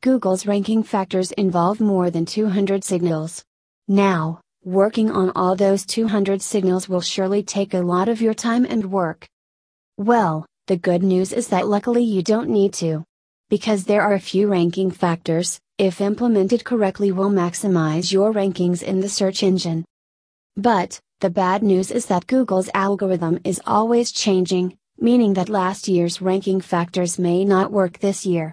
Google's ranking factors involve more than 200 signals. Now, working on all those 200 signals will surely take a lot of your time and work. Well, the good news is that luckily you don't need to. Because there are a few ranking factors, if implemented correctly, will maximize your rankings in the search engine. But, the bad news is that Google's algorithm is always changing, meaning that last year's ranking factors may not work this year.